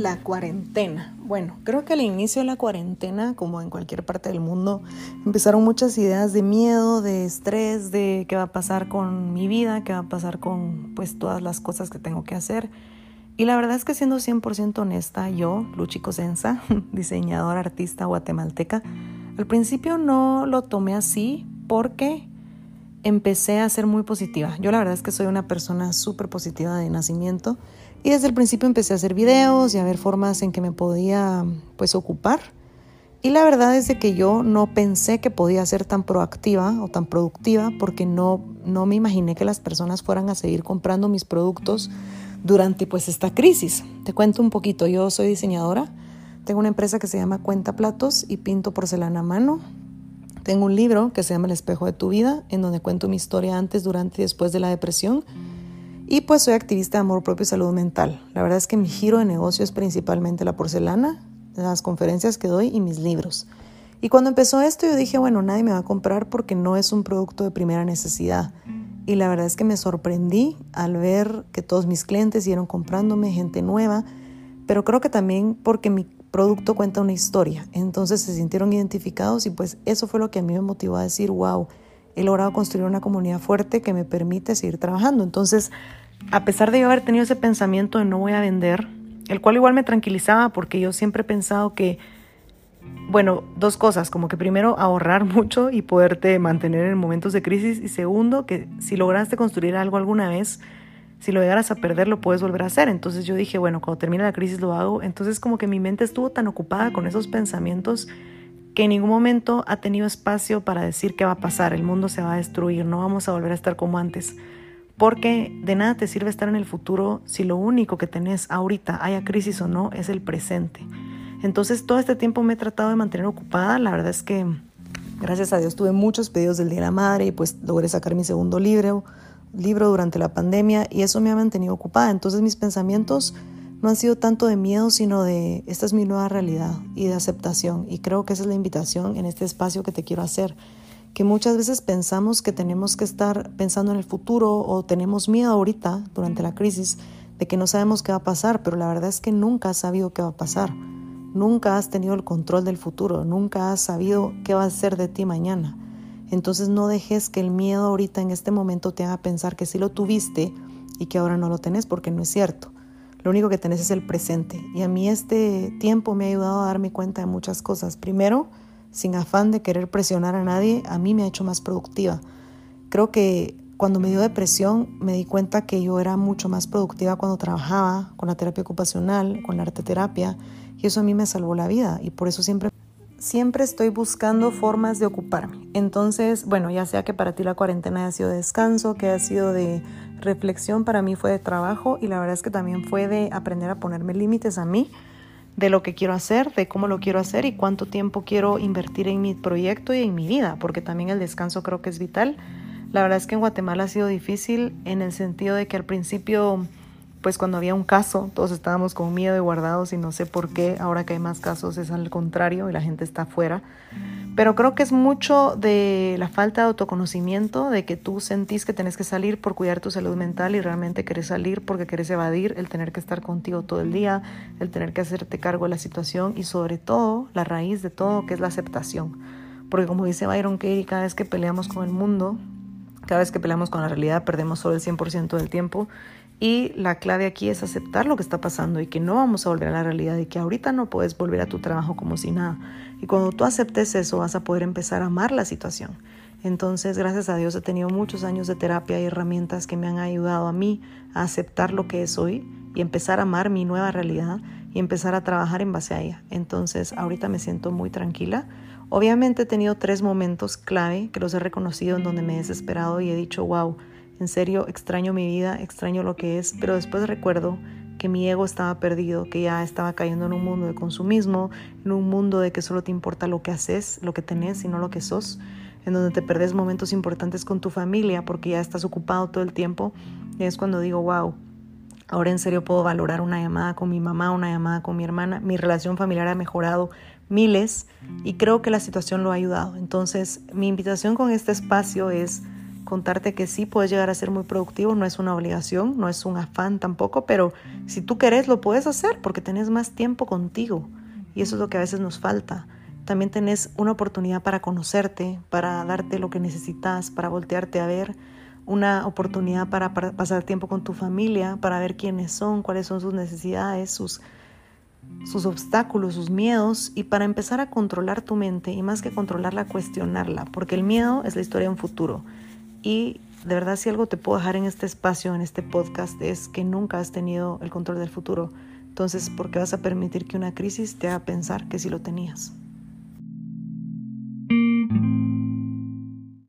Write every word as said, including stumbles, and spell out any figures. la cuarentena. Bueno, creo que al inicio de la cuarentena, como en cualquier parte del mundo, empezaron muchas ideas de miedo, de estrés, de qué va a pasar con mi vida, qué va a pasar con pues todas las cosas que tengo que hacer. Y la verdad es que siendo cien por ciento honesta, yo, Luchi Cosenza, diseñadora, artista guatemalteca, al principio no lo tomé así porque empecé a ser muy positiva. Yo la verdad es que soy una persona súper positiva de nacimiento y desde el principio empecé a hacer videos y a ver formas en que me podía pues ocupar. Y la verdad es de que yo no pensé que podía ser tan proactiva o tan productiva porque no, no me imaginé que las personas fueran a seguir comprando mis productos durante pues esta crisis. Te cuento un poquito, yo soy diseñadora, tengo una empresa que se llama Cuenta Platos y pinto porcelana a mano. Tengo un libro que se llama El Espejo de tu Vida, en donde cuento mi historia antes, durante y después de la depresión. Y pues soy activista de amor propio y salud mental. La verdad es que mi giro de negocio es principalmente la porcelana, las conferencias que doy y mis libros. Y cuando empezó esto yo dije, bueno, nadie me va a comprar porque no es un producto de primera necesidad. Y la verdad es que me sorprendí al ver que todos mis clientes siguieron comprándome, gente nueva, pero creo que también porque mi producto cuenta una historia. Entonces se sintieron identificados y pues eso fue lo que a mí me motivó a decir, wow, he logrado construir una comunidad fuerte que me permite seguir trabajando. Entonces, a pesar de yo haber tenido ese pensamiento de no voy a vender, el cual igual me tranquilizaba porque yo siempre he pensado que, bueno, dos cosas, como que primero ahorrar mucho y poderte mantener en momentos de crisis y segundo, que si lograste construir algo alguna vez, si lo llegaras a perder, lo puedes volver a hacer. Entonces yo dije, bueno, cuando termine la crisis lo hago. Entonces como que mi mente estuvo tan ocupada con esos pensamientos que en ningún momento ha tenido espacio para decir qué va a pasar. El mundo se va a destruir, no vamos a volver a estar como antes. Porque de nada te sirve estar en el futuro si lo único que tenés ahorita, haya crisis o no, es el presente. Entonces todo este tiempo me he tratado de mantener ocupada. La verdad es que gracias a Dios tuve muchos pedidos del Día de la Madre y pues logré sacar mi segundo libro. libro durante la pandemia y eso me ha mantenido ocupada. Entonces mis pensamientos no han sido tanto de miedo, sino de esta es mi nueva realidad y de aceptación. Y creo que esa es la invitación en este espacio que te quiero hacer, que muchas veces pensamos que tenemos que estar pensando en el futuro o tenemos miedo ahorita durante la crisis de que no sabemos qué va a pasar, pero la verdad es que nunca has sabido qué va a pasar, nunca has tenido el control del futuro, nunca has sabido qué va a ser de ti mañana. Entonces no dejes que el miedo ahorita en este momento te haga pensar que sí lo tuviste y que ahora no lo tenés, porque no es cierto. Lo único que tenés es el presente. Y a mí este tiempo me ha ayudado a darme cuenta de muchas cosas. Primero, sin afán de querer presionar a nadie, a mí me ha hecho más productiva. Creo que cuando me dio depresión me di cuenta que yo era mucho más productiva cuando trabajaba con la terapia ocupacional, con la arteterapia, y eso a mí me salvó la vida y por eso siempre... Siempre estoy buscando formas de ocuparme. Entonces, bueno, ya sea que para ti la cuarentena haya sido de descanso, que haya sido de reflexión, para mí fue de trabajo y la verdad es que también fue de aprender a ponerme límites a mí, de lo que quiero hacer, de cómo lo quiero hacer y cuánto tiempo quiero invertir en mi proyecto y en mi vida, porque también el descanso creo que es vital. La verdad es que en Guatemala ha sido difícil en el sentido de que al principio, pues cuando había un caso, todos estábamos con miedo y guardados y no sé por qué, ahora que hay más casos es al contrario y la gente está afuera. Pero creo que es mucho de la falta de autoconocimiento, de que tú sentís que tenés que salir por cuidar tu salud mental y realmente querés salir porque querés evadir el tener que estar contigo todo el día, el tener que hacerte cargo de la situación y sobre todo, la raíz de todo, que es la aceptación. Porque como dice Byron Katie, cada vez que peleamos con el mundo, cada vez que peleamos con la realidad, perdemos solo el cien por ciento del tiempo. Y la clave aquí es aceptar lo que está pasando y que no vamos a volver a la realidad y que ahorita no puedes volver a tu trabajo como si nada. Y cuando tú aceptes eso vas a poder empezar a amar la situación. Entonces, gracias a Dios he tenido muchos años de terapia y herramientas que me han ayudado a mí a aceptar lo que es hoy y empezar a amar mi nueva realidad y empezar a trabajar en base a ella. Entonces, ahorita me siento muy tranquila. Obviamente he tenido tres momentos clave que los he reconocido en donde me he desesperado y he dicho, wow, en serio, extraño mi vida, extraño lo que es, pero después recuerdo que mi ego estaba perdido, que ya estaba cayendo en un mundo de consumismo, en un mundo de que solo te importa lo que haces, lo que tenés y no lo que sos, en donde te perdés momentos importantes con tu familia porque ya estás ocupado todo el tiempo. Y es cuando digo, wow, ahora en serio puedo valorar una llamada con mi mamá, una llamada con mi hermana. Mi relación familiar ha mejorado miles y creo que la situación lo ha ayudado. Entonces, mi invitación con este espacio es contarte que sí puedes llegar a ser muy productivo, no es una obligación, no es un afán tampoco, pero si tú querés lo puedes hacer porque tenés más tiempo contigo y eso es lo que a veces nos falta. También tenés una oportunidad para conocerte, para darte lo que necesitas, para voltearte a ver, una oportunidad para, para pasar tiempo con tu familia, para ver quiénes son, cuáles son sus necesidades, sus sus obstáculos, sus miedos, y para empezar a controlar tu mente, y más que controlarla, cuestionarla, porque el miedo es la historia de un futuro. Y de verdad, si algo te puedo dejar en este espacio, en este podcast, es que nunca has tenido el control del futuro. Entonces, ¿por qué vas a permitir que una crisis te haga pensar que sí lo tenías?